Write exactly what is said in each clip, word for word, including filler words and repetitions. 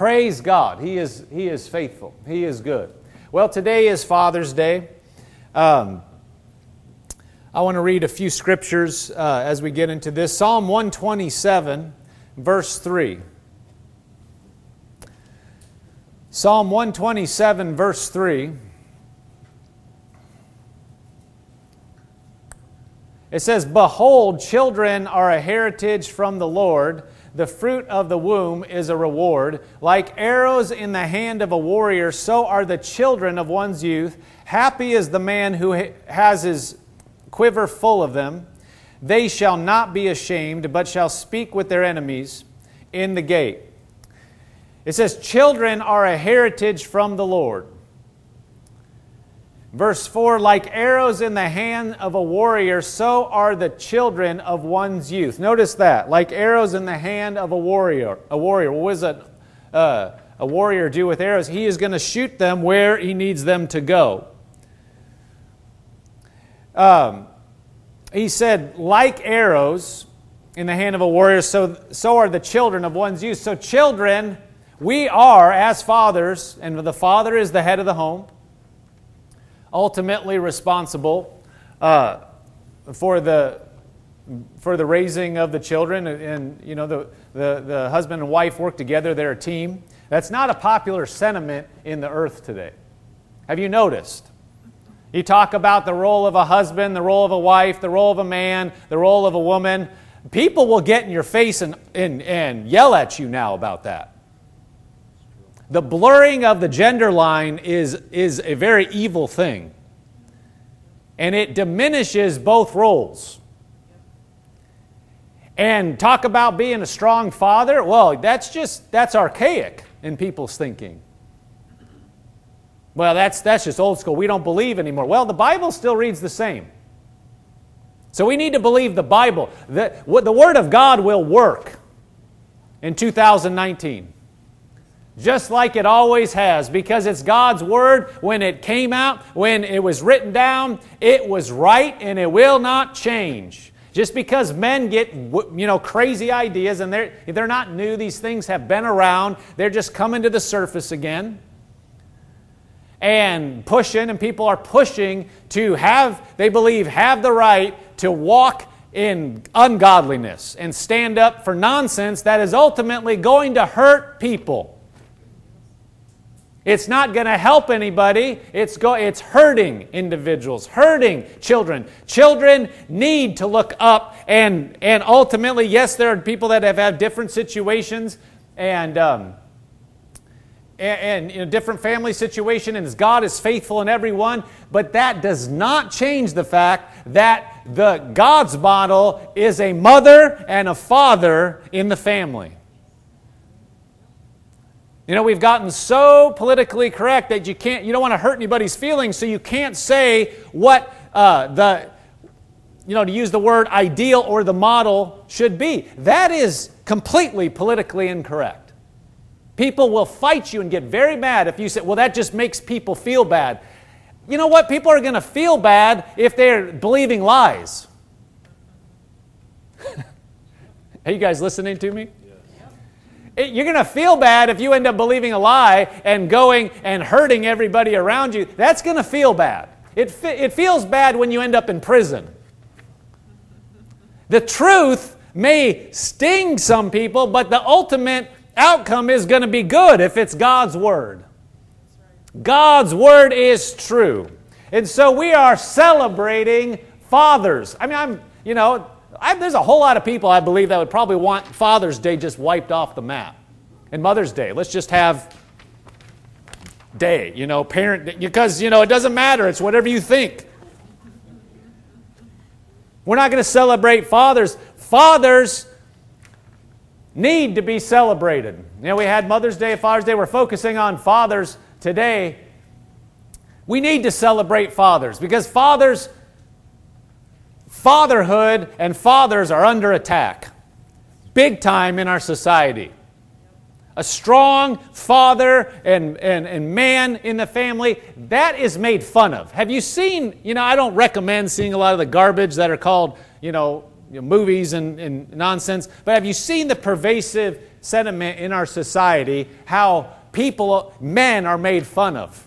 Praise God. He is, he is faithful. He is good. Well, today is Father's Day. Um, I want to read a few scriptures uh, as we get into this. Psalm one twenty-seven, verse three. Psalm one twenty-seven, verse three. It says, "Behold, children are a heritage from the Lord. The fruit of the womb is a reward. Like arrows in the hand of a warrior, so are the children of one's youth. Happy is the man who has his quiver full of them. They shall not be ashamed, but shall speak with their enemies in the gate." It says, children are a heritage from the Lord. Verse four, like arrows in the hand of a warrior, so are the children of one's youth. Notice that, like arrows in the hand of a warrior. A warrior, what does a, uh, a warrior do with arrows? He is going to shoot them where he needs them to go. Um, he said, like arrows in the hand of a warrior, so, so are the children of one's youth. So children, we are as fathers, and the father is the head of the home, ultimately responsible uh, for the for the raising of the children, and, and you know the, the the husband and wife work together. They're a team. That's not a popular sentiment in the earth today. Have you noticed? You talk about the role of a husband, the role of a wife, the role of a man, the role of a woman. People will get in your face and and, and yell at you now about that. The blurring of the gender line is, is a very evil thing. And it diminishes both roles. And talk about being a strong father. Well, that's just, that's archaic in people's thinking. Well, that's, that's just old school. We don't believe anymore. Well, the Bible still reads the same. So we need to believe the Bible. The, the Word of God will work in two thousand nineteen. Just like it always has, because it's God's Word. When it came out, when it was written down, it was right and it will not change. Just because men get, you know, crazy ideas and they're, they're not new, these things have been around, they're just coming to the surface again and pushing, and people are pushing to have, they believe, have the right to walk in ungodliness and stand up for nonsense that is ultimately going to hurt people. It's not going to help anybody. It's go, it's hurting individuals, hurting children. Children need to look up, and and ultimately, yes, there are people that have had different situations and um, and, and you know, different family situation, and God is faithful in everyone. But that does not change the fact that the God's model is a mother and a father in the family. You know, we've gotten so politically correct that you can't, you don't want to hurt anybody's feelings, so you can't say what uh, the, you know, to use the word ideal or the model should be. That is completely politically incorrect. People will fight you and get very mad if you say, well, that just makes people feel bad. You know what? People are going to feel bad if they're believing lies. Are you guys listening to me? You're going to feel bad if you end up believing a lie and going and hurting everybody around you. That's going to feel bad. It, fe- it feels bad when you end up in prison. The truth may sting some people, but the ultimate outcome is going to be good if it's God's Word. God's Word is true. And so we are celebrating fathers. I mean, I'm, you know... I, there's a whole lot of people, I believe, that would probably want Father's Day just wiped off the map. And Mother's Day, let's just have day, you know, parent day. Because, you know, it doesn't matter. It's whatever you think. We're not going to celebrate fathers. Fathers need to be celebrated. You know, we had Mother's Day, Father's Day. We're focusing on fathers today. We need to celebrate fathers because fathers... Fatherhood and fathers are under attack, big time in our society. A strong father and, and, and man in the family, that is made fun of. Have you seen, you know, I don't recommend seeing a lot of the garbage that are called, you know, you know, movies and, and nonsense, but have you seen the pervasive sentiment in our society, how people, men are made fun of?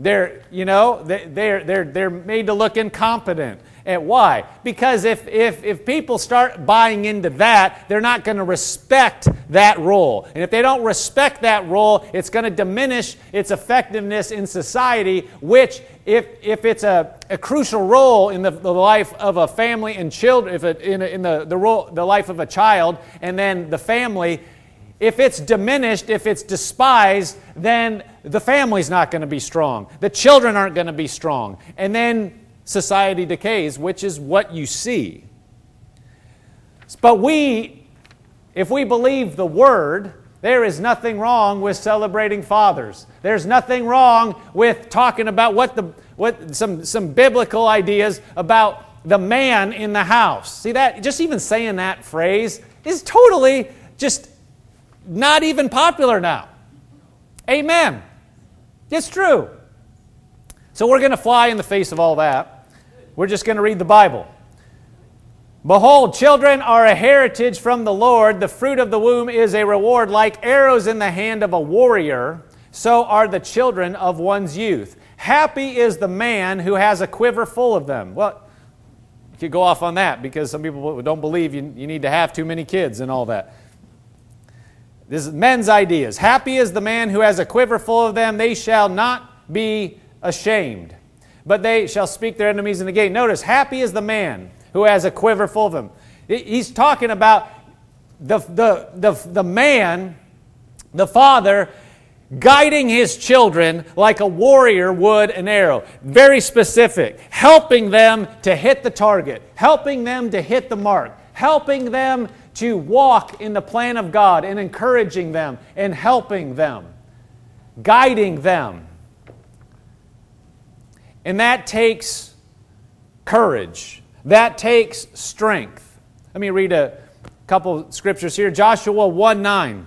They're, you know, they're, they're, they're made to look incompetent. And why? Because if, if, if people start buying into that, they're not going to respect that role. And if they don't respect that role, it's going to diminish its effectiveness in society, which if, if it's a, a crucial role in the, the life of a family and children, if it, in, in the, the, role, the life of a child and then the family, if it's diminished, if it's despised, then the family's not going to be strong. The children aren't going to be strong. And then society decays, which is what you see. But we, if we believe the Word, there is nothing wrong with celebrating fathers. There's nothing wrong with talking about what the what some some biblical ideas about the man in the house. See that? Just even saying that phrase is totally just not even popular now. Amen. It's true. So we're going to fly in the face of all that. We're just going to read the Bible. Behold, children are a heritage from the Lord. The fruit of the womb is a reward. Like arrows in the hand of a warrior, so are the children of one's youth. Happy is the man who has a quiver full of them. Well, you could go off on that because some people don't believe you, you need to have too many kids and all that. This is men's ideas. Happy is the man who has a quiver full of them. They shall not be ashamed. But they shall speak their enemies in the gate. Notice, happy is the man who has a quiver full of them. He's talking about the, the, the, the man, the father, guiding his children like a warrior would an arrow. Very specific. Helping them to hit the target. Helping them to hit the mark. Helping them to walk in the plan of God and encouraging them and helping them. Guiding them. And that takes courage. That takes strength. Let me read a couple scriptures here. Joshua one nine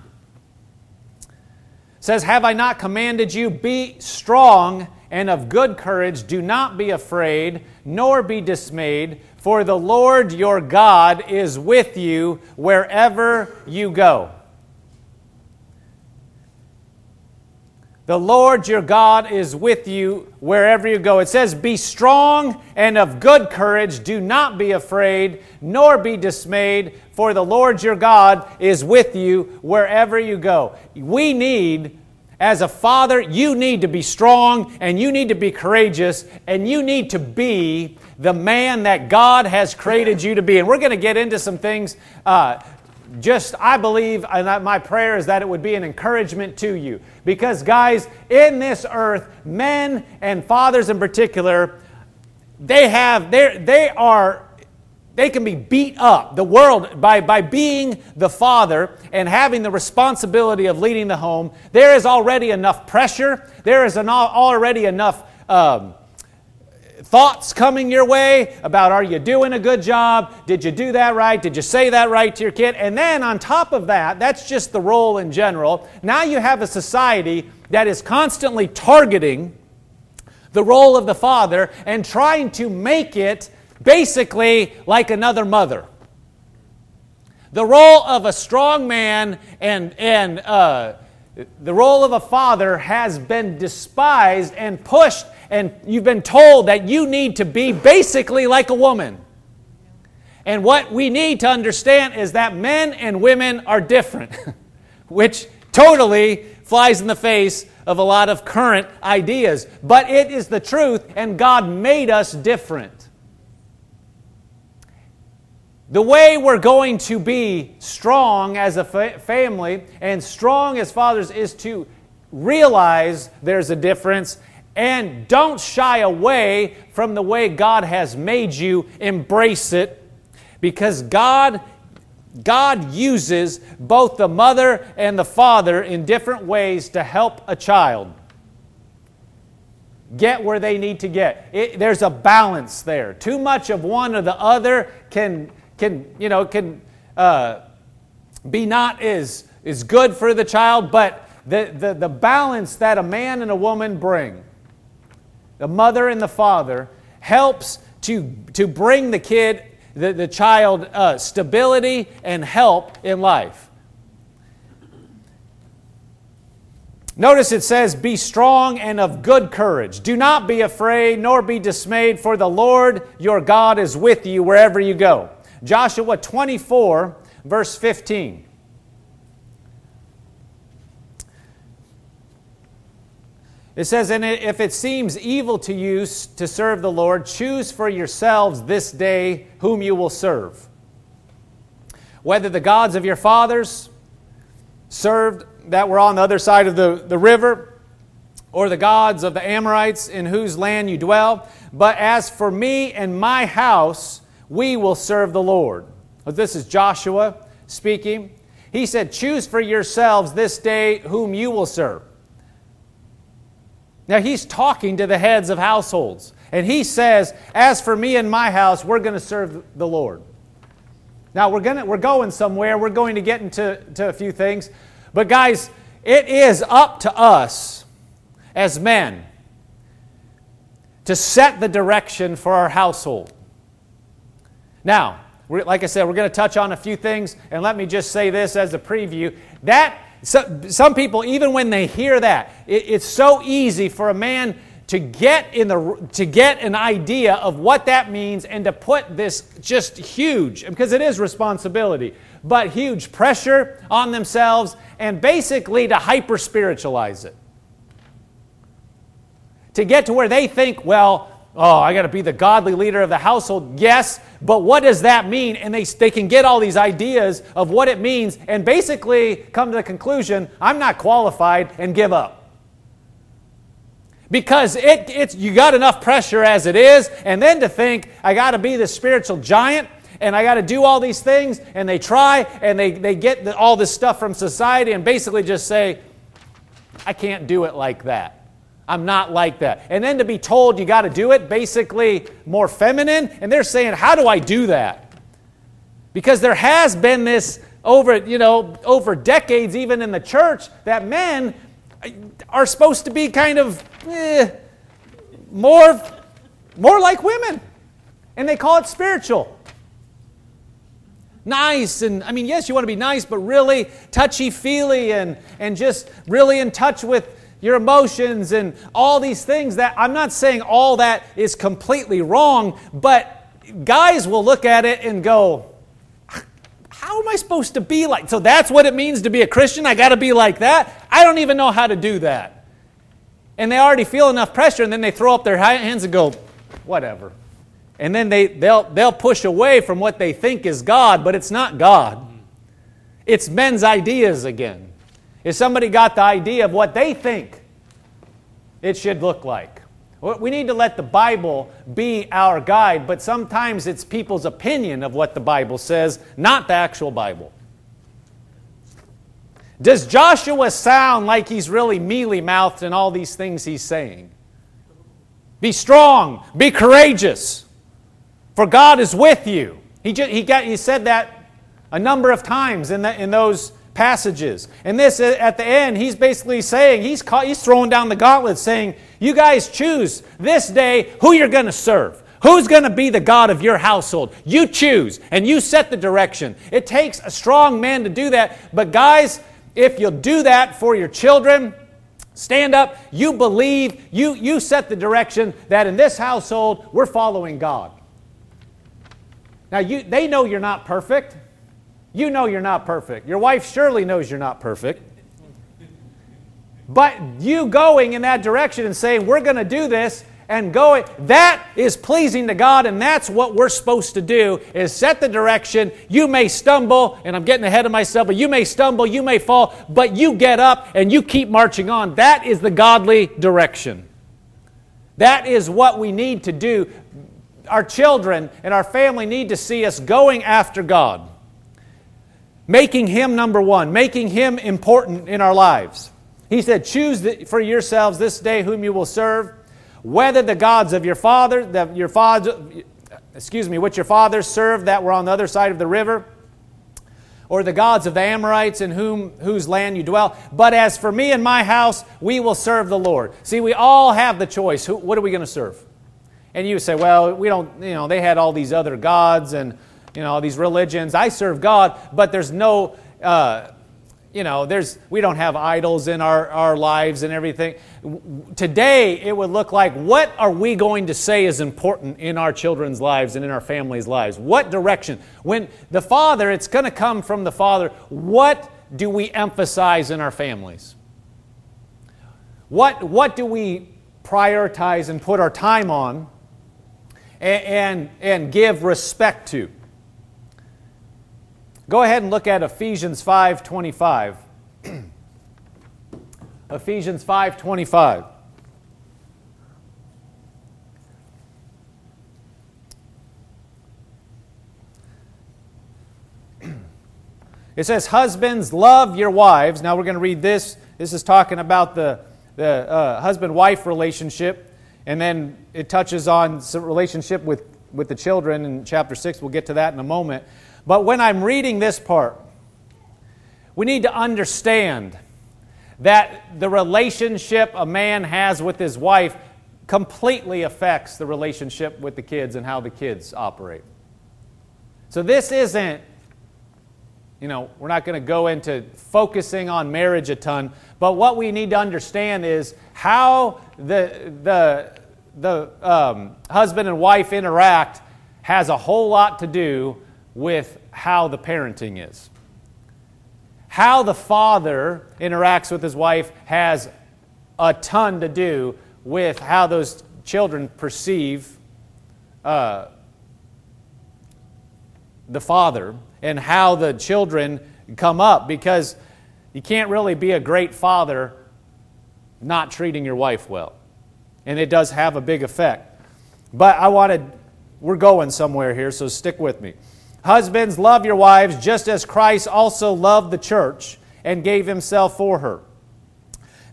says, have I not commanded you, be strong and of good courage. Do not be afraid, nor be dismayed, for the Lord your God is with you wherever you go. The Lord your God is with you wherever you go. It says, be strong and of good courage. Do not be afraid, nor be dismayed, for the Lord your God is with you wherever you go. We need, as a father, you need to be strong and you need to be courageous and you need to be the man that God has created you to be. And we're going to get into some things uh, Just, I believe, and my prayer is that it would be an encouragement to you. Because, guys, in this earth, men and fathers in particular, they have, they are, they can be beat up. The world, by, by being the father and having the responsibility of leading the home, there is already enough pressure. There is an, already enough um, thoughts coming your way about, are you doing a good job? Did you do that right? Did you say that right to your kid? And then on top of that, that's just the role in general. Now you have a society that is constantly targeting the role of the father and trying to make it basically like another mother. The role of a strong man and, and uh, the role of a father has been despised and pushed. And you've been told that you need to be basically like a woman. And what we need to understand is that men and women are different, which totally flies in the face of a lot of current ideas. But it is the truth, and God made us different. The way we're going to be strong as a fa- family and strong as fathers is to realize there's a difference. And don't shy away from the way God has made you. Embrace it. Because God, God uses both the mother and the father in different ways to help a child get where they need to get. It, there's a balance there. Too much of one or the other can, can you know, can uh, be not as, as good for the child, but the, the, the balance that a man and a woman bring, the mother and the father, helps to, to bring the kid the, the child uh, stability and help in life. Notice it says, be strong and of good courage. Do not be afraid nor be dismayed, for the Lord your God is with you wherever you go. Joshua twenty-four, verse fifteen. It says, and if it seems evil to you to serve the Lord, choose for yourselves this day whom you will serve. Whether the gods of your fathers served that were on the other side of the, the river, or the gods of the Amorites in whose land you dwell. But as for me and my house, we will serve the Lord. This is Joshua speaking. He said, choose for yourselves this day whom you will serve. Now he's talking to the heads of households. And he says, as for me and my house, we're going to serve the Lord. Now we're going to, we're going somewhere. We're going to get into to a few things. But guys, it is up to us as men to set the direction for our household. Now, we're, like I said, we're going to touch on a few things, and let me just say this as a preview. That so, some people, even when they hear that, it, it's so easy for a man to get in the to get an idea of what that means and to put this just huge, because it is responsibility, but huge pressure on themselves, and basically to hyper-spiritualize it. To get to where they think, well, oh, I got to be the godly leader of the household. Yes, but what does that mean? And they, they can get all these ideas of what it means and basically come to the conclusion, I'm not qualified, and give up. Because it, it's you got enough pressure as it is, and then to think, I got to be the spiritual giant, and I got to do all these things, and they try, and they, they get the, all this stuff from society, and basically just say, I can't do it like that. I'm not like that. And then to be told you got to do it, basically more feminine, and they're saying, how do I do that? Because there has been this over, you know, over decades, even in the church, that men are supposed to be kind of eh, more, more like women. And they call it spiritual. Nice, and I mean, yes, you want to be nice, but really touchy-feely and, and just really in touch with your emotions and all these things that, I'm not saying all that is completely wrong, but guys will look at it and go, how am I supposed to be like? So that's what it means to be a Christian? I got to be like that? I don't even know how to do that. And they already feel enough pressure, and then they throw up their hands and go, whatever. And then they, they'll, they'll push away from what they think is God, but it's not God. It's men's ideas again. If somebody got the idea of what they think it should look like. We need to let the Bible be our guide, but sometimes it's people's opinion of what the Bible says, not the actual Bible. Does Joshua sound like he's really mealy-mouthed in all these things he's saying? Be strong, be courageous, for God is with you. He, just, he, got, he said that a number of times in, the, in those passages. And this, at the end, he's basically saying, he's, call, he's throwing down the gauntlet saying, you guys choose this day who you're going to serve. Who's going to be the God of your household? You choose, and you set the direction. It takes a strong man to do that. But guys, if you'll do that for your children, stand up, you believe, you, you set the direction that in this household, we're following God. Now, you, they know you're not perfect. You know you're not perfect. Your wife surely knows you're not perfect. But you going in that direction and saying, we're going to do this and going, that is pleasing to God, and that's what we're supposed to do, is set the direction. You may stumble, and I'm getting ahead of myself, but you may stumble, you may fall, but you get up and you keep marching on. That is the godly direction. That is what we need to do. Our children and our family need to see us going after God, making Him number one, making Him important in our lives. He said, choose for yourselves this day whom you will serve, whether the gods of your father, the, your father, excuse me, which your fathers served that were on the other side of the river, or the gods of the Amorites in whom whose land you dwell. But as for me and my house, we will serve the Lord. See, we all have the choice. Who, what are we going to serve? And you say, well, we don't, you know, they had all these other gods and, you know, all these religions. I serve God, but there's no, uh, you know, there's, we don't have idols in our, our lives and everything. Today, it would look like, what are we going to say is important in our children's lives and in our families' lives? What direction? When the Father, it's going to come from the Father. What do we emphasize in our families? What, what do we prioritize and put our time on and, and, and give respect to? Go ahead and look at Ephesians five twenty-five. Ephesians five twenty-five. It says, husbands, love your wives. Now we're going to read this. This is talking about the the uh, husband-wife relationship, and then it touches on some relationship with, with the children in chapter six. We'll get to that in a moment. But when I'm reading this part, we need to understand that the relationship a man has with his wife completely affects the relationship with the kids and how the kids operate. So this isn't, you know, we're not going to go into focusing on marriage a ton, but what we need to understand is how the the the um, husband and wife interact has a whole lot to do with how the parenting is. How the father interacts with his wife has a ton to do with how those children perceive uh, the father. And how the children come up, because you can't really be a great father not treating your wife well. And it does have a big effect. But I wanted, we're going somewhere here, so stick with me. Husbands, love your wives just as Christ also loved the church and gave himself for her,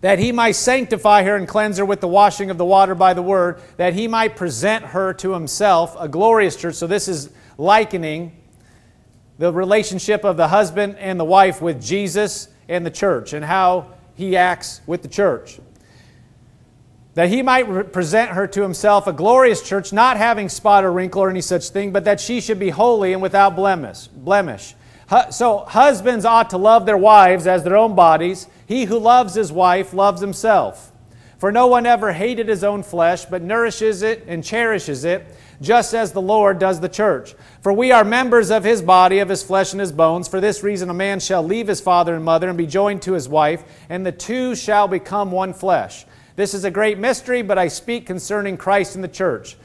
that he might sanctify her and cleanse her with the washing of the water by the word, that he might present her to himself, a glorious church. So this is likening the relationship of the husband and the wife with Jesus and the church and how he acts with the church. That he might present her to himself a glorious church, not having spot or wrinkle or any such thing, but that she should be holy and without blemish. blemish. So husbands ought to love their wives as their own bodies. He who loves his wife loves himself. For no one ever hated his own flesh, but nourishes it and cherishes it, just as the Lord does the church. For we are members of his body, of his flesh and his bones. For this reason a man shall leave his father and mother and be joined to his wife, and the two shall become one flesh. This is a great mystery, but I speak concerning Christ and the church.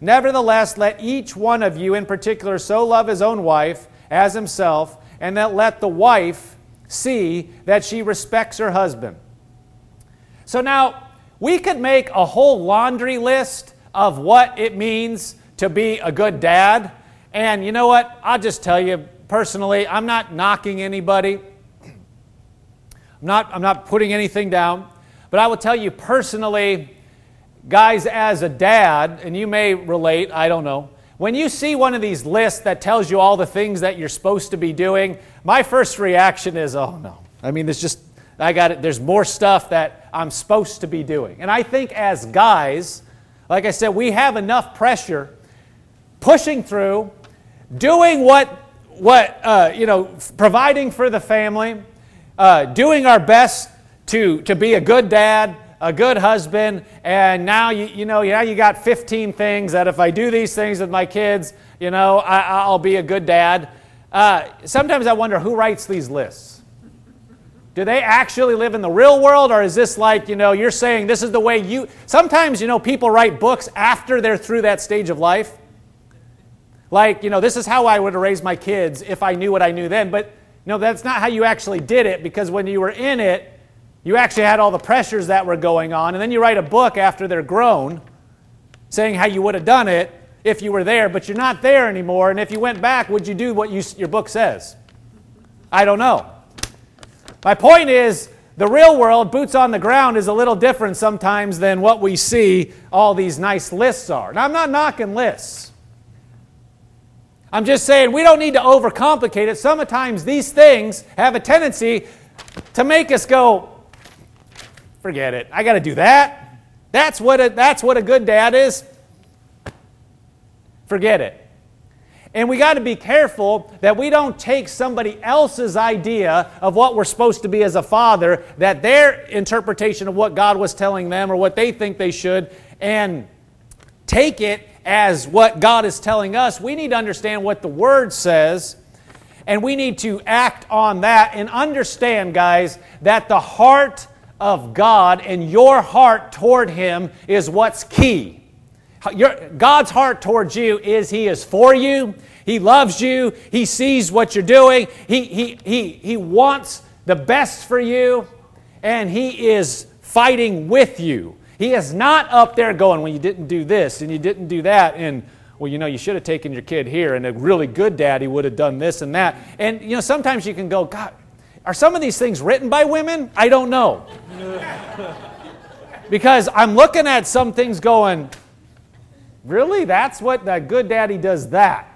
Nevertheless, let each one of you in particular so love his own wife as himself, and that let the wife see that she respects her husband. So now, we could make a whole laundry list of what it means to be a good dad. And you know what? I'll just tell you personally, I'm not knocking anybody. I'm not, I'm not putting anything down. But I will tell you personally, guys, as a dad, and you may relate, I don't know, when you see one of these lists that tells you all the things that you're supposed to be doing, my first reaction is, oh no. I mean, there's just, I got it. There's more stuff that I'm supposed to be doing. And I think as guys, like I said, we have enough pressure, pushing through, doing what, what uh, you know, providing for the family, uh, doing our best to to be a good dad, a good husband, and now you you know now you got fifteen things that if I do these things with my kids, you know, I, I'll be a good dad. Uh, sometimes I wonder who writes these lists. Do they actually live in the real world, or is this like, you know, you're saying this is the way you... Sometimes, you know, people write books after they're through that stage of life. Like, you know, this is how I would have raised my kids if I knew what I knew then. But, no, that's not how you actually did it, because when you were in it, you actually had all the pressures that were going on. And then you write a book after they're grown saying how you would have done it if you were there, but you're not there anymore. And if you went back, would you do what you, your book says? I don't know. My point is, the real world, boots on the ground, is a little different sometimes than what we see all these nice lists are. Now, I'm not knocking lists. I'm just saying we don't need to overcomplicate it. Sometimes these things have a tendency to make us go, forget it. I got to do that. That's what a, that's what a good dad is. Forget it. And we got to be careful that we don't take somebody else's idea of what we're supposed to be as a father, that their interpretation of what God was telling them or what they think they should, and take it as what God is telling us. We need to understand what the Word says, and we need to act on that and understand, guys, that the heart of God and your heart toward Him is what's key. Your, God's heart towards you is He is for you. He loves you. He sees what you're doing. He, he, he, he wants the best for you, and He is fighting with you. He is not up there going, well, you didn't do this, and you didn't do that, and, well, you know, you should have taken your kid here, and a really good daddy would have done this and that. And, you know, sometimes you can go, God, are some of these things written by women? I don't know. Because I'm looking at some things going, really? That's what that good daddy does that.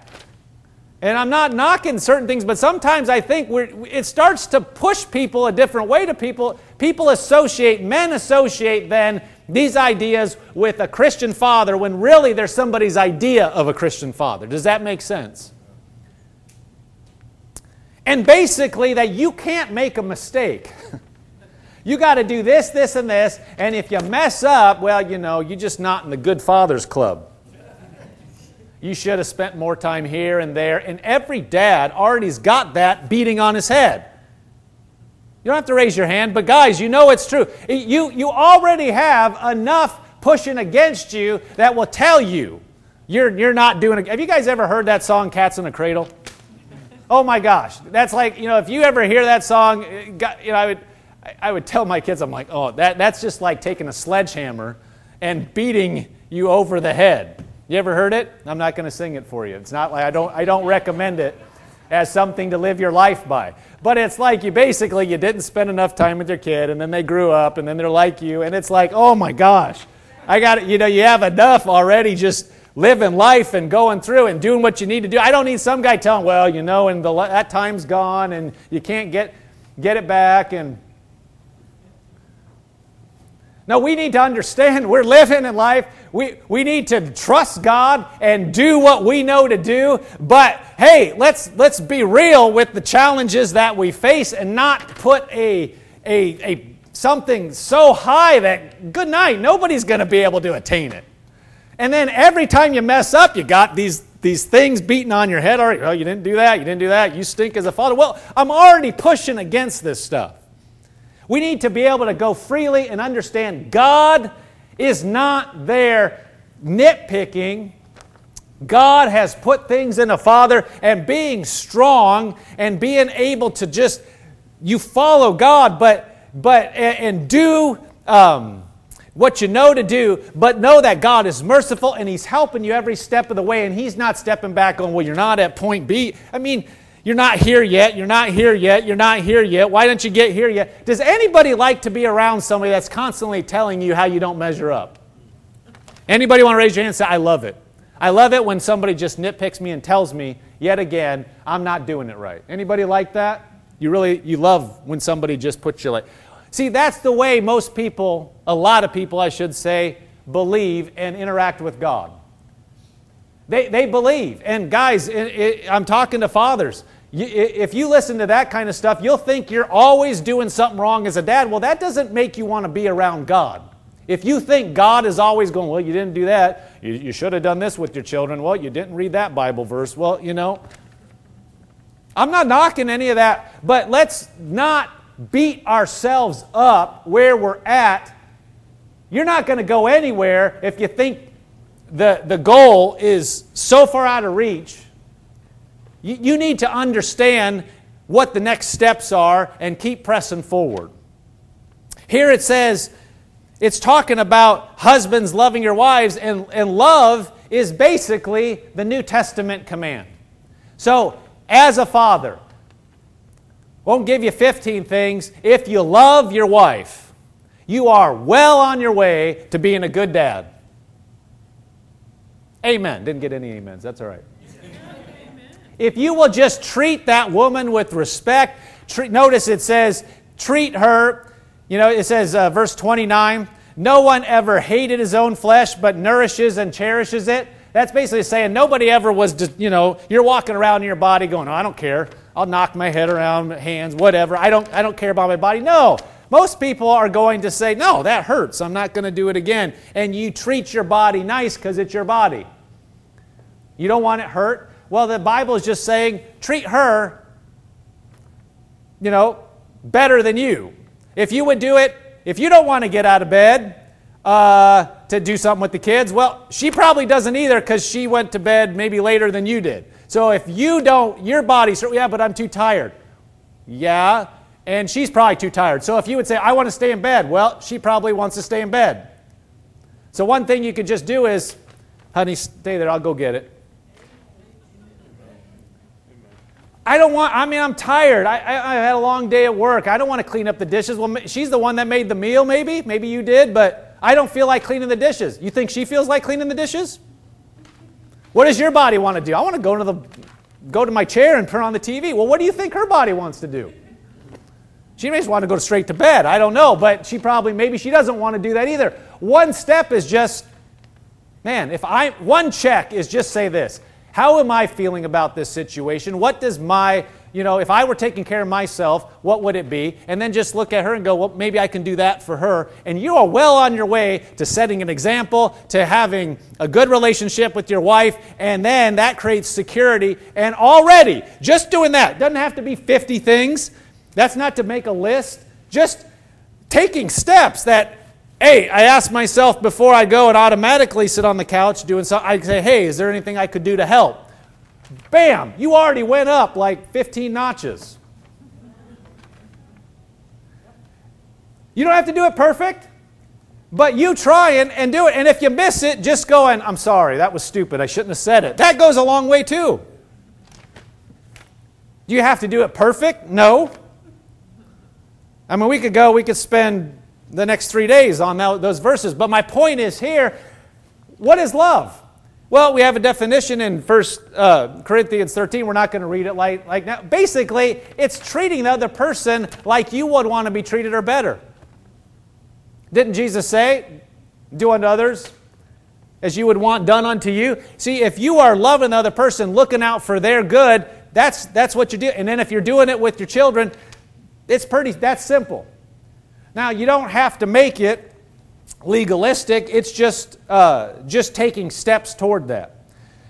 And I'm not knocking certain things, but sometimes I think we're, it starts to push people a different way to people. People associate, men associate then these ideas with a Christian father when really they're somebody's idea of a Christian father. Does that make sense? And basically that you can't make a mistake. You got to do this, this, and this, and if you mess up, well, you know, you're just not in the good father's club. You should have spent more time here and there. And every dad already's got that beating on his head. You don't have to raise your hand, but guys, you know it's true. You, you already have enough pushing against you that will tell you you're, you're not doing it. Have you guys ever heard that song, Cats in a Cradle? Oh, my gosh. That's like, you know, if you ever hear that song, you know, I would, I would tell my kids, I'm like, oh, that, that's just like taking a sledgehammer and beating you over the head. You ever heard it? I'm not going to sing it for you. It's not like I don't I don't recommend it as something to live your life by. But it's like you basically you didn't spend enough time with your kid, and then they grew up, and then they're like you, and it's like, oh my gosh, I got it. You know, you have enough already just living life and going through and doing what you need to do. I don't need some guy telling, well, you know, and the, that time's gone, and you can't get get it back, and no, we need to understand we're living in life. We, we need to trust God and do what we know to do. But, hey, let's let's be real with the challenges that we face and not put a, a, a something so high that, good night, nobody's going to be able to attain it. And then every time you mess up, you got these, these things beating on your head. All right, well, you didn't do that, you didn't do that, you stink as a father. Well, I'm already pushing against this stuff. We need to be able to go freely and understand God is not there nitpicking. God has put things in a father, and being strong and being able to just, you follow God, but but and do um, what you know to do, but know that God is merciful and He's helping you every step of the way, and He's not stepping back on, well, you're not at point B. I mean, You're not here yet. You're not here yet. You're not here yet. Why don't you get here yet? Does anybody like to be around somebody that's constantly telling you how you don't measure up? Anybody want to raise your hand and say, I love it. I love it when somebody just nitpicks me and tells me, yet again, I'm not doing it right. Anybody like that? You really, you love when somebody just puts you like, see, that's the way most people, a lot of people, I should say, believe and interact with God. They they believe. And guys, it, it, I'm talking to fathers. You, if you listen to that kind of stuff, you'll think you're always doing something wrong as a dad. Well, that doesn't make you want to be around God. If you think God is always going, well, you didn't do that. You, you should have done this with your children. Well, you didn't read that Bible verse. Well, you know, I'm not knocking any of that, but let's not beat ourselves up where we're at. You're not going to go anywhere if you think The, the goal is so far out of reach. You, you need to understand what the next steps are and keep pressing forward. Here it says, it's talking about husbands loving your wives, and, and love is basically the New Testament command. So, as a father, won't give you fifteen things. If you love your wife, you are well on your way to being a good dad. Amen. Didn't get any amens. That's all right. Amen. If you will just treat that woman with respect, treat, notice it says, treat her, you know, it says, uh, verse twenty-nine, no one ever hated his own flesh, but nourishes and cherishes it, That's basically saying nobody ever was, just, you know, you're walking around in your body going, oh, I don't care. I'll knock my head around, hands, whatever. I don't, I don't care about my body. No, most people are going to say, no, that hurts. I'm not going to do it again. And you treat your body nice because it's your body. You don't want it hurt. Well, the Bible is just saying treat her, you know, better than you. If you would do it, if you don't want to get out of bed, Uh, to do something with the kids, well, she probably doesn't either because she went to bed maybe later than you did. So if you don't, your body's, yeah, but I'm too tired. Yeah, and she's probably too tired. So if you would say, I want to stay in bed, well, she probably wants to stay in bed. So one thing you could just do is, honey, stay there, I'll go get it. I don't want, I mean, I'm tired. I, I, I had a long day at work. I don't want to clean up the dishes. Well, she's the one that made the meal maybe. Maybe you did, but I don't feel like cleaning the dishes. You think she feels like cleaning the dishes? What does your body want to do? I want to go to, the, go to my chair and turn on the T V. Well, what do you think her body wants to do? She may just want to go straight to bed. I don't know, but she probably, maybe she doesn't want to do that either. One step is just, man, if I, one check is just say this. How am I feeling about this situation? What does my, you know, if I were taking care of myself, what would it be? And then just look at her and go, well, maybe I can do that for her. And you are well on your way to setting an example, to having a good relationship with your wife, and then that creates security. And already, just doing that, doesn't have to be fifty things. That's not to make a list. Just taking steps that, hey, I ask myself before I go and automatically sit on the couch doing something. I say, hey, is there anything I could do to help? Bam, you already went up like fifteen notches. You don't have to do it perfect, but you try and, and do it. And if you miss it, just go and, I'm sorry, that was stupid. I shouldn't have said it. That goes a long way too. Do you have to do it perfect? No. I mean, we could go, we could spend the next three days on those verses. But my point is here, what is love? Well, we have a definition in First Corinthians thirteen. We're not going to read it like, like now. Basically, it's treating the other person like you would want to be treated or better. Didn't Jesus say, do unto others as you would want done unto you? See, if you are loving the other person, looking out for their good, that's, that's what you do. And then if you're doing it with your children, it's pretty, that's simple. Now, you don't have to make it legalistic. It's just, uh, just taking steps toward that.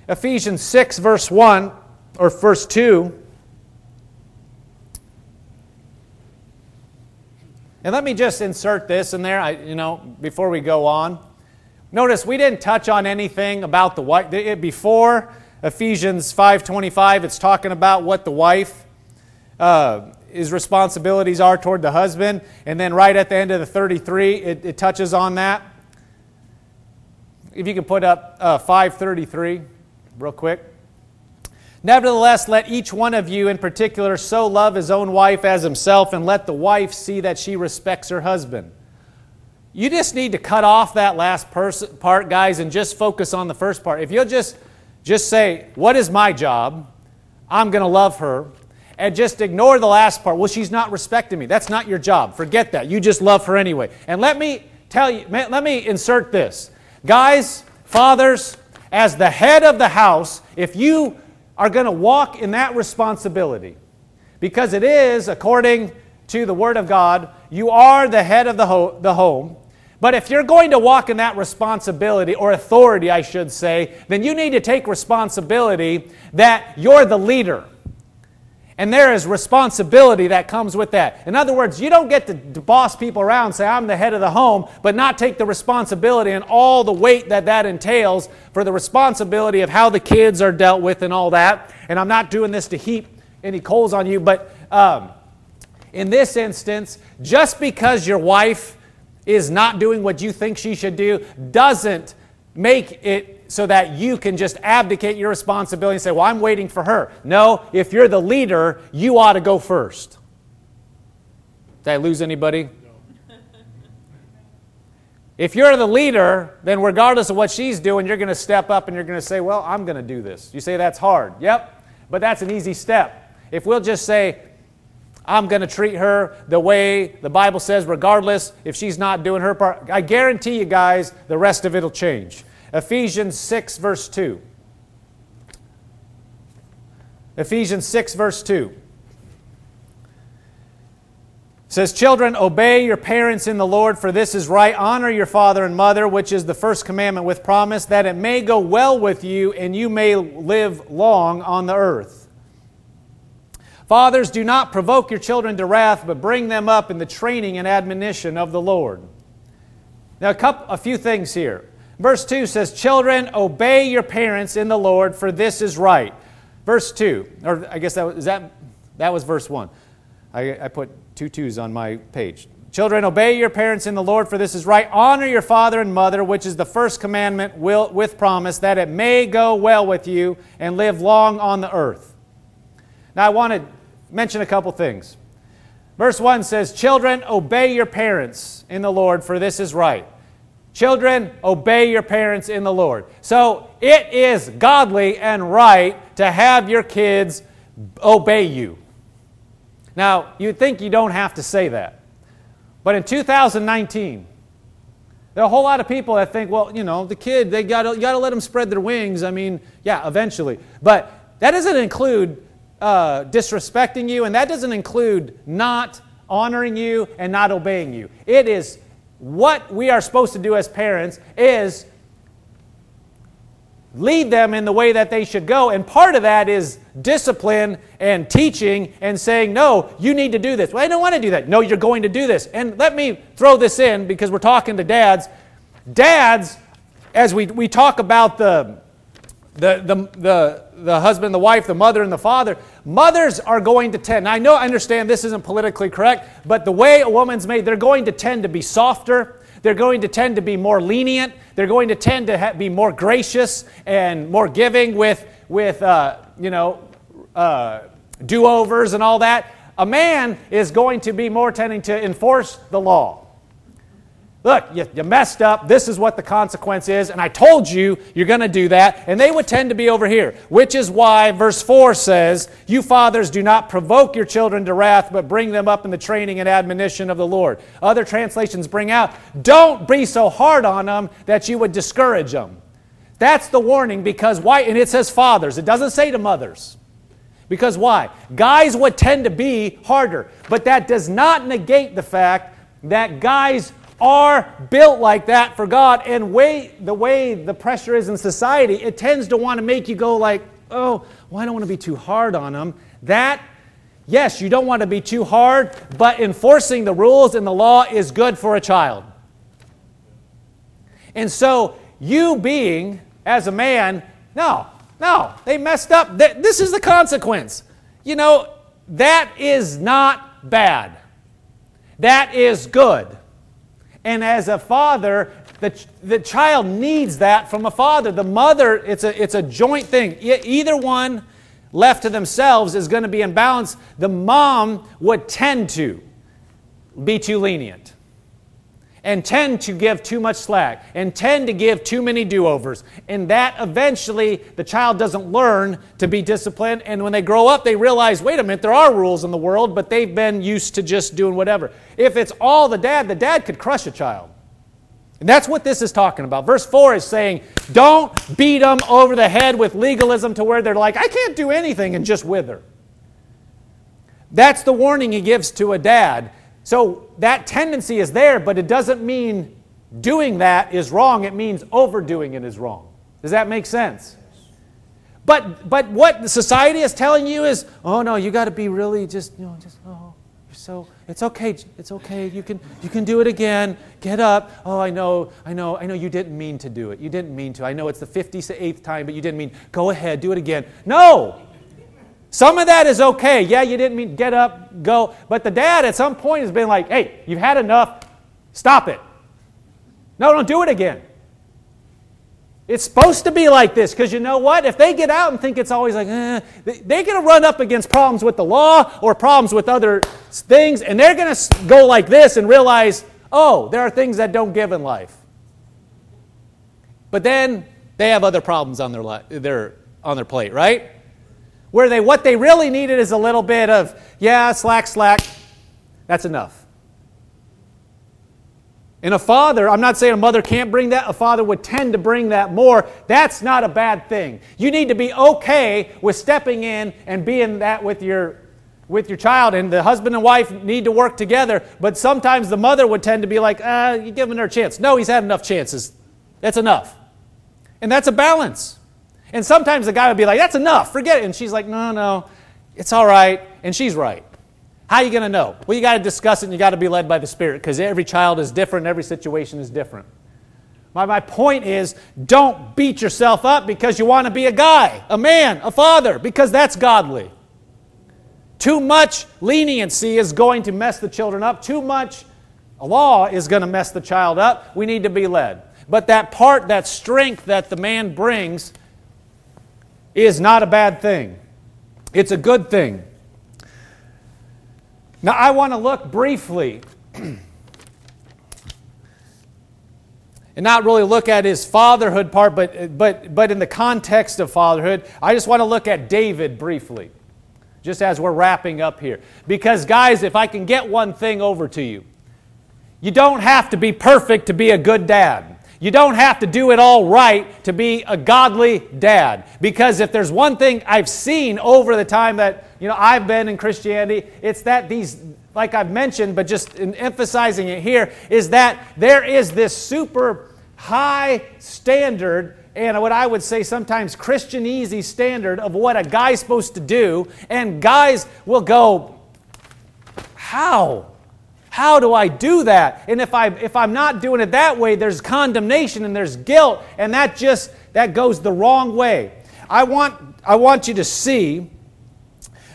Ephesians six, verse one, or verse two. And let me just insert this in there, I, you know, before we go on. Notice we didn't touch on anything about the wife. Before Ephesians five twenty-five, it's talking about what the wife Uh, his responsibilities are toward the husband. And then right at the end of the thirty-three, it, it touches on that. If you can put up uh, five thirty-three real quick. Nevertheless, let each one of you in particular so love his own wife as himself, and let the wife see that she respects her husband. You just need to cut off that last pers- part, guys, and just focus on the first part. If you'll just, just say, what is my job? I'm going to love her. And just ignore the last part. Well, she's not respecting me. That's not your job. Forget that. You just love her anyway. And let me tell you, let me insert this. Guys, fathers, as the head of the house, if you are going to walk in that responsibility, because it is, according to the Word of God, you are the head of the, ho- the home. But if you're going to walk in that responsibility, or authority, I should say, then you need to take responsibility that you're the leader. And there is responsibility that comes with that. In other words, you don't get to boss people around and say, I'm the head of the home, but not take the responsibility and all the weight that that entails for the responsibility of how the kids are dealt with and all that. And I'm not doing this to heap any coals on you, but um, in this instance, just because your wife is not doing what you think she should do doesn't make it so that you can just abdicate your responsibility and say, well, I'm waiting for her. No, if you're the leader, you ought to go first. Did I lose anybody? No. If you're the leader, then regardless of what she's doing, you're going to step up and you're going to say, well, I'm going to do this. You say that's hard. Yep, but that's an easy step. If we'll just say, I'm going to treat her the way the Bible says, regardless if she's not doing her part, I guarantee you guys the rest of it will change. Ephesians six, verse two. Ephesians six, verse two. It says, "Children, obey your parents in the Lord, for this is right. Honor your father and mother, which is the first commandment with promise, that it may go well with you and you may live long on the earth. Fathers, do not provoke your children to wrath, but bring them up in the training and admonition of the Lord." Now, a, couple, a few things here. Verse two says, "Children, obey your parents in the Lord, for this is right." Verse two, or I guess that was, that, that was verse one. I, I put two twos on my page. "Children, obey your parents in the Lord, for this is right. Honor your father and mother, which is the first commandment will, with promise, that it may go well with you and live long on the earth." Now, I want to mention a couple things. Verse one says, "Children, obey your parents in the Lord, for this is right." Children, obey your parents in the Lord. So, it is godly and right to have your kids obey you. Now, you'd think you don't have to say that. But in two thousand nineteen, there are a whole lot of people that think, well, you know, the kid, they gotta, you got to let them spread their wings. I mean, yeah, eventually. But that doesn't include uh, disrespecting you, and that doesn't include not honoring you and not obeying you. It is what we are supposed to do as parents is lead them in the way that they should go. And part of that is discipline and teaching and saying, no, you need to do this. Well, I don't want to do that. No, you're going to do this. And let me throw this in because we're talking to dads. Dads, as we, we talk about the, the, the, the, the husband, the wife, the mother, and the father, mothers are going to tend. Now, I know, I understand this isn't politically correct, but the way a woman's made, they're going to tend to be softer. They're going to tend to be more lenient. They're going to tend to ha- be more gracious and more giving with, with uh, you know, uh, do-overs and all that. A man is going to be more tending to enforce the law. Look, you, you messed up. This is what the consequence is, and I told you you're going to do that. And they would tend to be over here, which is why verse four says, "You fathers, do not provoke your children to wrath, but bring them up in the training and admonition of the Lord." Other translations bring out, "Don't be so hard on them that you would discourage them." That's the warning, because why? And it says fathers. It doesn't say to mothers. Because why? Guys would tend to be harder, but that does not negate the fact that guys are built like that for God, and way, the way the pressure is in society, it tends to want to make you go like, oh, well, I don't want to be too hard on them. That, yes, you don't want to be too hard, but enforcing the rules and the law is good for a child. And so you being, as a man, no, no, they messed up. This is the consequence. You know, that is not bad. That is good. And as a father, the, the child needs that from a father. The mother, it's a, it's a joint thing. E- either one left to themselves is going to be imbalanced. The mom would tend to be too lenient and tend to give too much slack and tend to give too many do-overs. And that eventually the child doesn't learn to be disciplined. And when they grow up, they realize, wait a minute, there are rules in the world, but they've been used to just doing whatever. If it's all the dad, the dad could crush a child. And that's what this is talking about. Verse four is saying, don't beat them over the head with legalism to where they're like, I can't do anything, and just wither. That's the warning he gives to a dad. So that tendency is there, but it doesn't mean doing that is wrong. It means overdoing it is wrong. Does that make sense? But but what society is telling you is, oh no, you got to be really just, you know, just oh, you're so it's okay, it's okay. You can you can do it again. Get up. Oh, I know, I know, I know. You didn't mean to do it. You didn't mean to. I know it's the fifty-eighth time, but you didn't mean. Go ahead, do it again. No. Some of that is okay. Yeah, you didn't mean get up, go. But the dad at some point has been like, hey, you've had enough. Stop it. No, don't do it again. It's supposed to be like this because you know what? If they get out and think it's always like, eh, they're going to run up against problems with the law or problems with other things, and they're going to go like this and realize, oh, there are things that don't give in life. But then they have other problems on their, li- their, on their plate, right? Where they, what they really needed is a little bit of, yeah, slack, slack, that's enough. And a father, I'm not saying a mother can't bring that. A father would tend to bring that more. That's not a bad thing. You need to be okay with stepping in and being that with your, with your child. And the husband and wife need to work together. But sometimes the mother would tend to be like, ah, you're giving her a chance. No, he's had enough chances. That's enough. And that's a balance. And sometimes the guy would be like, that's enough. Forget it. And she's like, no, no, it's all right. And she's right. How are you going to know? Well, you got to discuss it, and you got to be led by the Spirit, because every child is different, every situation is different. My, my point is, don't beat yourself up because you want to be a guy, a man, a father, because that's godly. Too much leniency is going to mess the children up. Too much law is going to mess the child up. We need to be led. But that part, that strength that the man brings is not a bad thing. It's a good thing. Now, I want to look briefly and not really look at his fatherhood part, but, but, but in the context of fatherhood, I just want to look at David briefly, just as we're wrapping up here. Because, guys, if I can get one thing over to you, you don't have to be perfect to be a good dad. You don't have to do it all right to be a godly dad. Because if there's one thing I've seen over the time that, you know, I've been in Christianity, it's that these, like I've mentioned, but just in emphasizing it here, is that there is this super high standard, and what I would say sometimes Christian-easy standard of what a guy's supposed to do, and guys will go, how? How do I do that? And if I if I'm not doing it that way, there's condemnation and there's guilt, and that just that goes the wrong way. I want I want you to see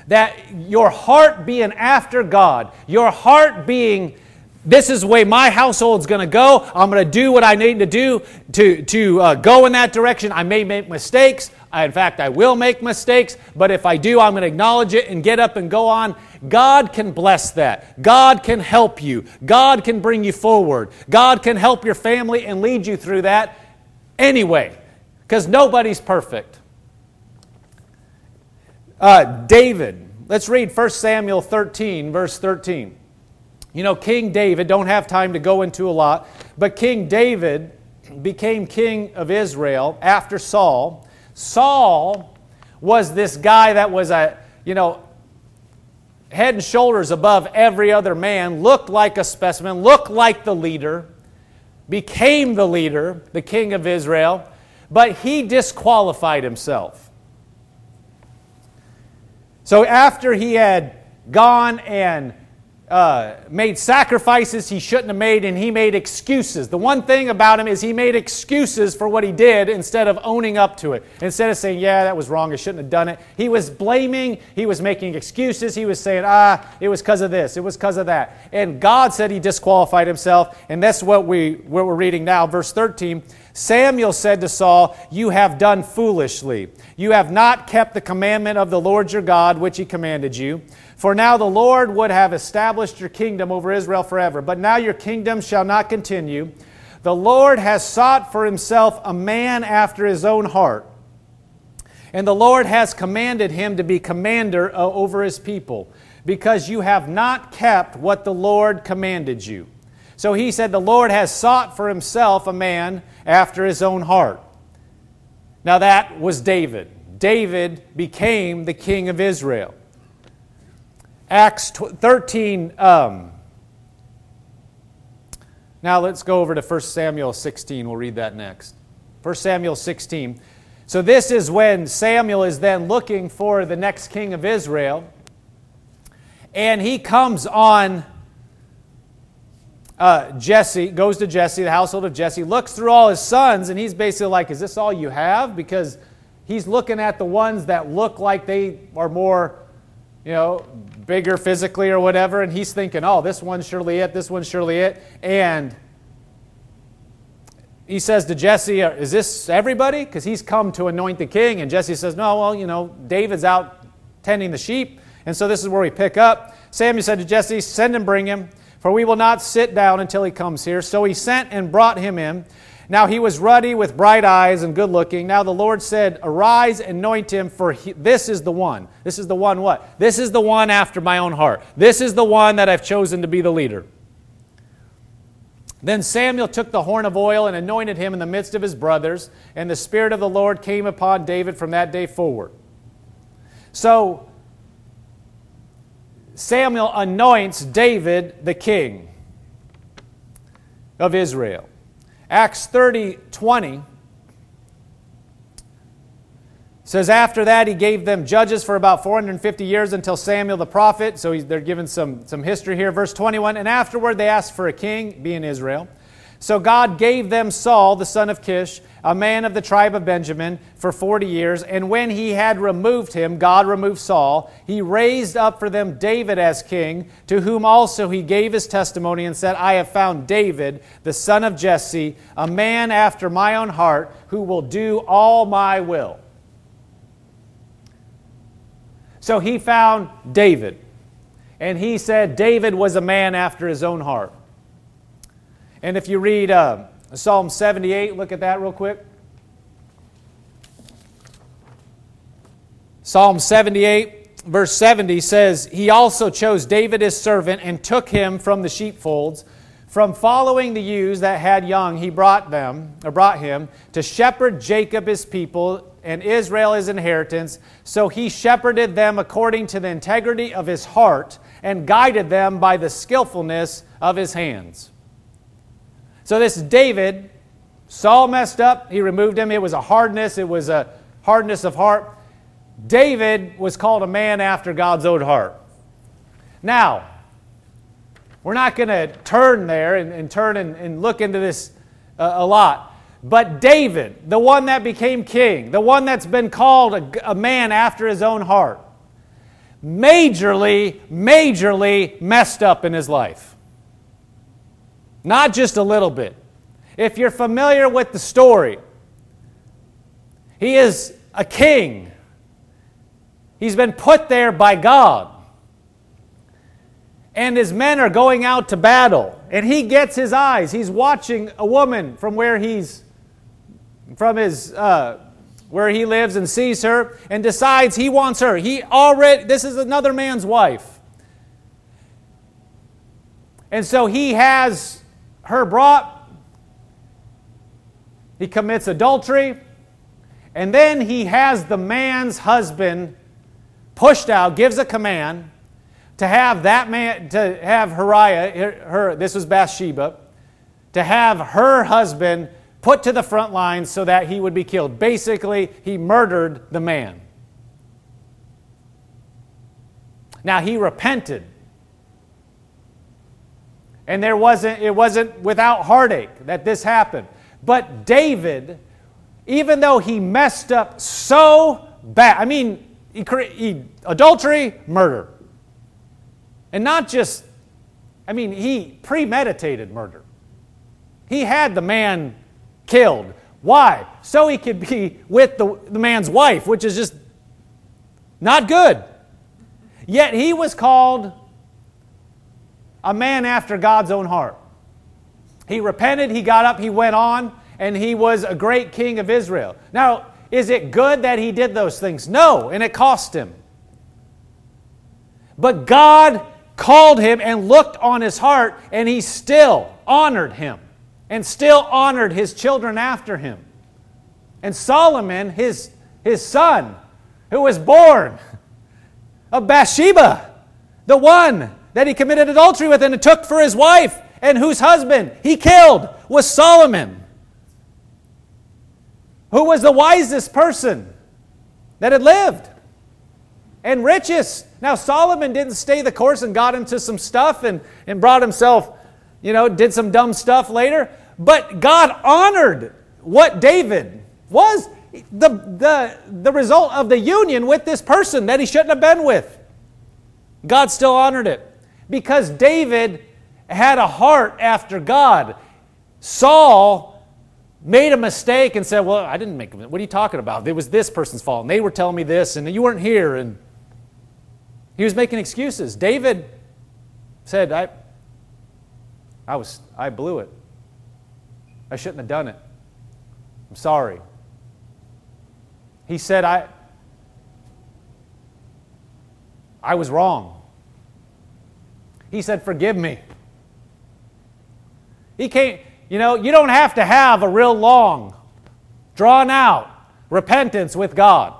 that your heart being after God, your heart being, this is the way my household's going to go. I'm going to do what I need to do to to uh, go in that direction. I may make mistakes. In fact, I will make mistakes, but if I do, I'm going to acknowledge it and get up and go on. God can bless that. God can help you. God can bring you forward. God can help your family and lead you through that anyway, because nobody's perfect. Uh, David, let's read First Samuel thirteen, verse thirteen. You know, King David, don't have time to go into a lot, but King David became king of Israel after Saul. Saul was this guy that was a, you know, head and shoulders above every other man, looked like a specimen, looked like the leader, became the leader, the king of Israel, but he disqualified himself. So after he had gone and uh, made sacrifices he shouldn't have made, and he made excuses. The one thing about him is he made excuses for what he did instead of owning up to it. Instead of saying, yeah, that was wrong, I shouldn't have done it. He was blaming, he was making excuses, he was saying, ah, it was because of this, it was because of that. And God said he disqualified himself, and that's what, we, what we're reading now. Verse thirteen, Samuel said to Saul, you have done foolishly. You have not kept the commandment of the Lord your God, which he commanded you. For now the Lord would have established your kingdom over Israel forever, but now your kingdom shall not continue. The Lord has sought for himself a man after his own heart, and the Lord has commanded him to be commander over his people, because you have not kept what the Lord commanded you. So he said, the Lord has sought for himself a man after his own heart. Now that was David. David became the king of Israel. Acts thirteen, um, now let's go over to First Samuel sixteen. We'll read that next. First Samuel sixteen. So this is when Samuel is then looking for the next king of Israel. And he comes on uh, Jesse, goes to Jesse, the household of Jesse, looks through all his sons, and he's basically like, is this all you have? Because he's looking at the ones that look like they are more, you know, bigger physically or whatever, and he's thinking, oh, this one's surely it, this one's surely it. And he says to Jesse, is this everybody? Because he's come to anoint the king, and Jesse says, no, well, you know, David's out tending the sheep, and so this is where we pick up. Samuel said to Jesse, send and bring him, for we will not sit down until he comes here. So he sent and brought him in. Now he was ruddy with bright eyes and good looking. Now the Lord said, arise, anoint him, for he, this is the one. This is the one what? This is the one after my own heart. This is the one that I've chosen to be the leader. Then Samuel took the horn of oil and anointed him in the midst of his brothers, and the Spirit of the Lord came upon David from that day forward. So Samuel anoints David the king of Israel. Acts thirty twenty says, after that he gave them judges for about four hundred fifty years until Samuel the prophet. So he's, they're given some, some history here. Verse twenty-one, and afterward they asked for a king, being Israel. So God gave them Saul, the son of Kish, a man of the tribe of Benjamin, for forty years. And when he had removed him, God removed Saul, he raised up for them David as king, to whom also he gave his testimony and said, I have found David, the son of Jesse, a man after my own heart, who will do all my will. So he found David, and he said David was a man after his own heart. And if you read uh, Psalm seventy-eight, look at that real quick. Psalm seventy-eight, verse seventy says, he also chose David his servant and took him from the sheepfolds. From following the ewes that had young, he brought them, or brought him, to shepherd Jacob his people and Israel his inheritance. So he shepherded them according to the integrity of his heart and guided them by the skillfulness of his hands. So this David, Saul messed up, he removed him. It was a hardness, it was a hardness of heart. David was called a man after God's own heart. Now, we're not going to turn there and, and turn and, and look into this uh, a lot. But David, the one that became king, the one that's been called a, a man after his own heart, majorly, majorly messed up in his life. Not just a little bit. If you're familiar with the story, he is a king. He's been put there by God. And his men are going out to battle. And he gets his eyes. He's watching a woman from where he's, from his, uh, where he lives, and sees her and decides he wants her. He already, this is another man's wife. And so he has her brought, he commits adultery, and then he has the man's husband pushed out, gives a command to have that man, to have Uriah, her, her, this was Bathsheba, to have her husband put to the front lines so that he would be killed. Basically, he murdered the man. Now, he repented. And there wasn't, it wasn't without heartache that this happened. But David, even though he messed up so bad, I mean, he, he, adultery, murder. And not just, I mean, he premeditated murder. He had the man killed. Why? So he could be with the, the man's wife, which is just not good. Yet he was called a man after God's own heart. He repented, he got up, he went on, and he was a great king of Israel. Now, is it good that he did those things? No, and it cost him. But God called him and looked on his heart, and he still honored him, and still honored his children after him. And Solomon, his, his son, who was born of Bathsheba, the one that he committed adultery with and took for his wife, and whose husband he killed was Solomon, who was the wisest person that had lived and richest. Now, Solomon didn't stay the course and got into some stuff and, and brought himself, you know, did some dumb stuff later. But God honored what David was, the, the, the result of the union with this person that he shouldn't have been with. God still honored it. Because David had a heart after God. Saul made a mistake and said, well, I didn't make a mistake. What are you talking about? It was this person's fault, and they were telling me this, and you weren't here. And he was making excuses. David said, I, I, was, I blew it. I shouldn't have done it. I'm sorry. He said, I, I was wrong. He said, forgive me. He can't, you know, you don't have to have a real long, drawn out repentance with God.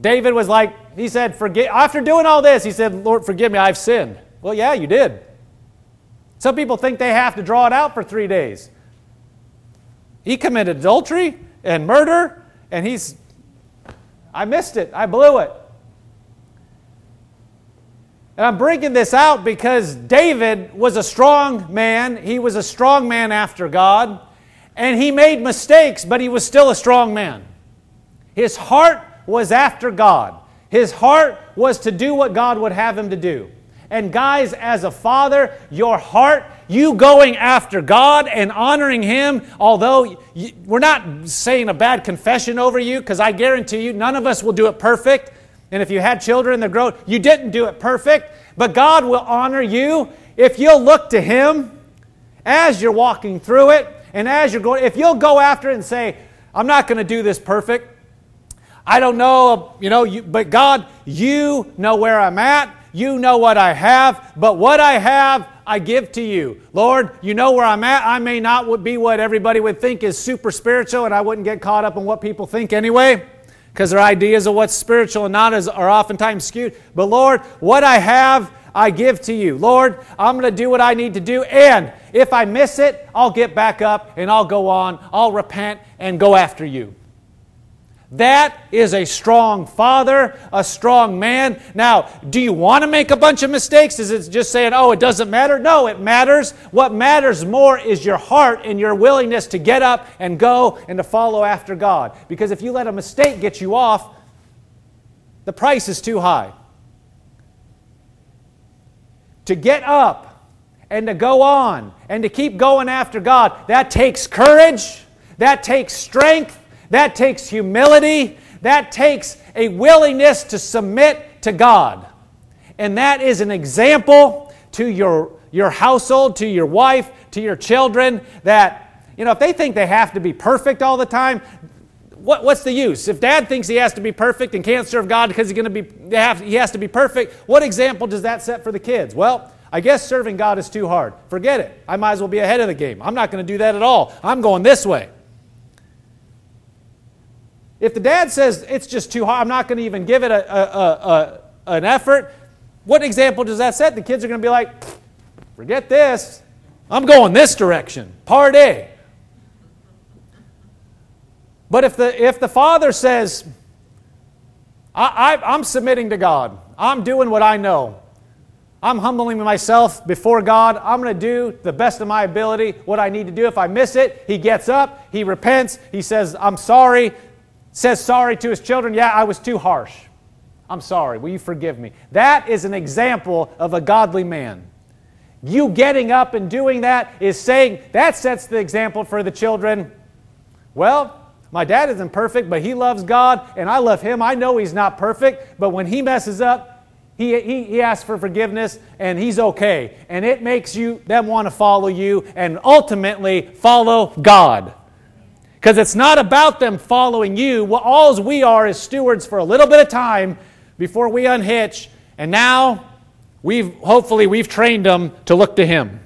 David was like, he said, forget, after doing all this, he said, Lord, forgive me, I've sinned. Well, yeah, you did. Some people think they have to draw it out for three days. He committed adultery and murder, and he's, I missed it, I blew it. And I'm bringing this out because David was a strong man. He was a strong man after God. And he made mistakes, but he was still a strong man. His heart was after God. His heart was to do what God would have him to do. And guys, as a father, your heart, you going after God and honoring Him, although you, we're not saying a bad confession over you, because I guarantee you none of us will do it perfect. And if you had children that grow, you didn't do it perfect, but God will honor you if you'll look to Him as you're walking through it, and as you're going, if you'll go after it and say, I'm not going to do this perfect. I don't know, you know, you, but God, you know where I'm at. You know what I have, but what I have, I give to you. Lord, you know where I'm at. I may not be what everybody would think is super spiritual, and I wouldn't get caught up in what people think anyway, because their ideas of what's spiritual and not is, are oftentimes skewed. But Lord, what I have, I give to you. Lord, I'm going to do what I need to do, and if I miss it, I'll get back up and I'll go on. I'll repent and go after you. That is a strong father, a strong man. Now, do you want to make a bunch of mistakes? Is it just saying, oh, it doesn't matter? No, it matters. What matters more is your heart and your willingness to get up and go and to follow after God. Because if you let a mistake get you off, the price is too high. To get up and to go on and to keep going after God, that takes courage, that takes strength, that takes humility. That takes a willingness to submit to God. And that is an example to your, your household, to your wife, to your children, that, you know, if they think they have to be perfect all the time, what, what's the use? If dad thinks he has to be perfect and can't serve God because he's going to be, have, he has to be perfect, what example does that set for the kids? Well, I guess serving God is too hard. Forget it. I might as well be ahead of the game. I'm not going to do that at all. I'm going this way. If the dad says it's just too hard, I'm not going to even give it a, a, a, a, an effort, what example does that set? The kids are going to be like, forget this. I'm going this direction. Part A. But if the, if the father says, I, I, I'm submitting to God. I'm doing what I know. I'm humbling myself before God. I'm going to do the best of my ability, what I need to do. If I miss it, he gets up, he repents, he says, I'm sorry. Says sorry to his children. Yeah, I was too harsh. I'm sorry. Will you forgive me? That is an example of a godly man. You getting up and doing that is saying, that sets the example for the children. Well, my dad isn't perfect, but he loves God, and I love him. I know he's not perfect, but when he messes up, he, he, he asks for forgiveness, and he's okay. And it makes you them want to follow you and ultimately follow God. Because it's not about them following you. Well, all we are is stewards for a little bit of time before we unhitch. And now, we've hopefully, we've trained them to look to Him.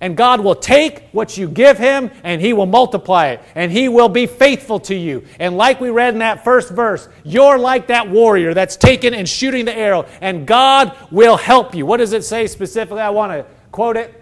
And God will take what you give Him, and He will multiply it. And He will be faithful to you. And like we read in that first verse, you're like that warrior that's taken and shooting the arrow. And God will help you. What does it say specifically? I want to quote it.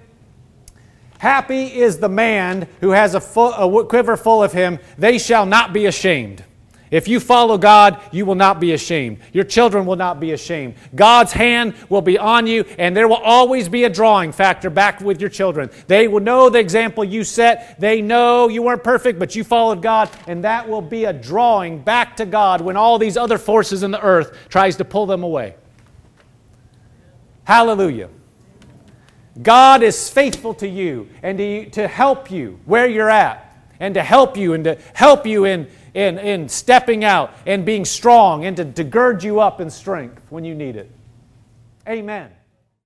Happy is the man who has a, full, a quiver full of him. They shall not be ashamed. If you follow God, you will not be ashamed. Your children will not be ashamed. God's hand will be on you, and there will always be a drawing factor back with your children. They will know the example you set. They know you weren't perfect, but you followed God, and that will be a drawing back to God when all these other forces in the earth tries to pull them away. Hallelujah. God is faithful to you and to, to help you where you're at, and to help you and to help you in, in, in stepping out and being strong, and to, to gird you up in strength when you need it. Amen.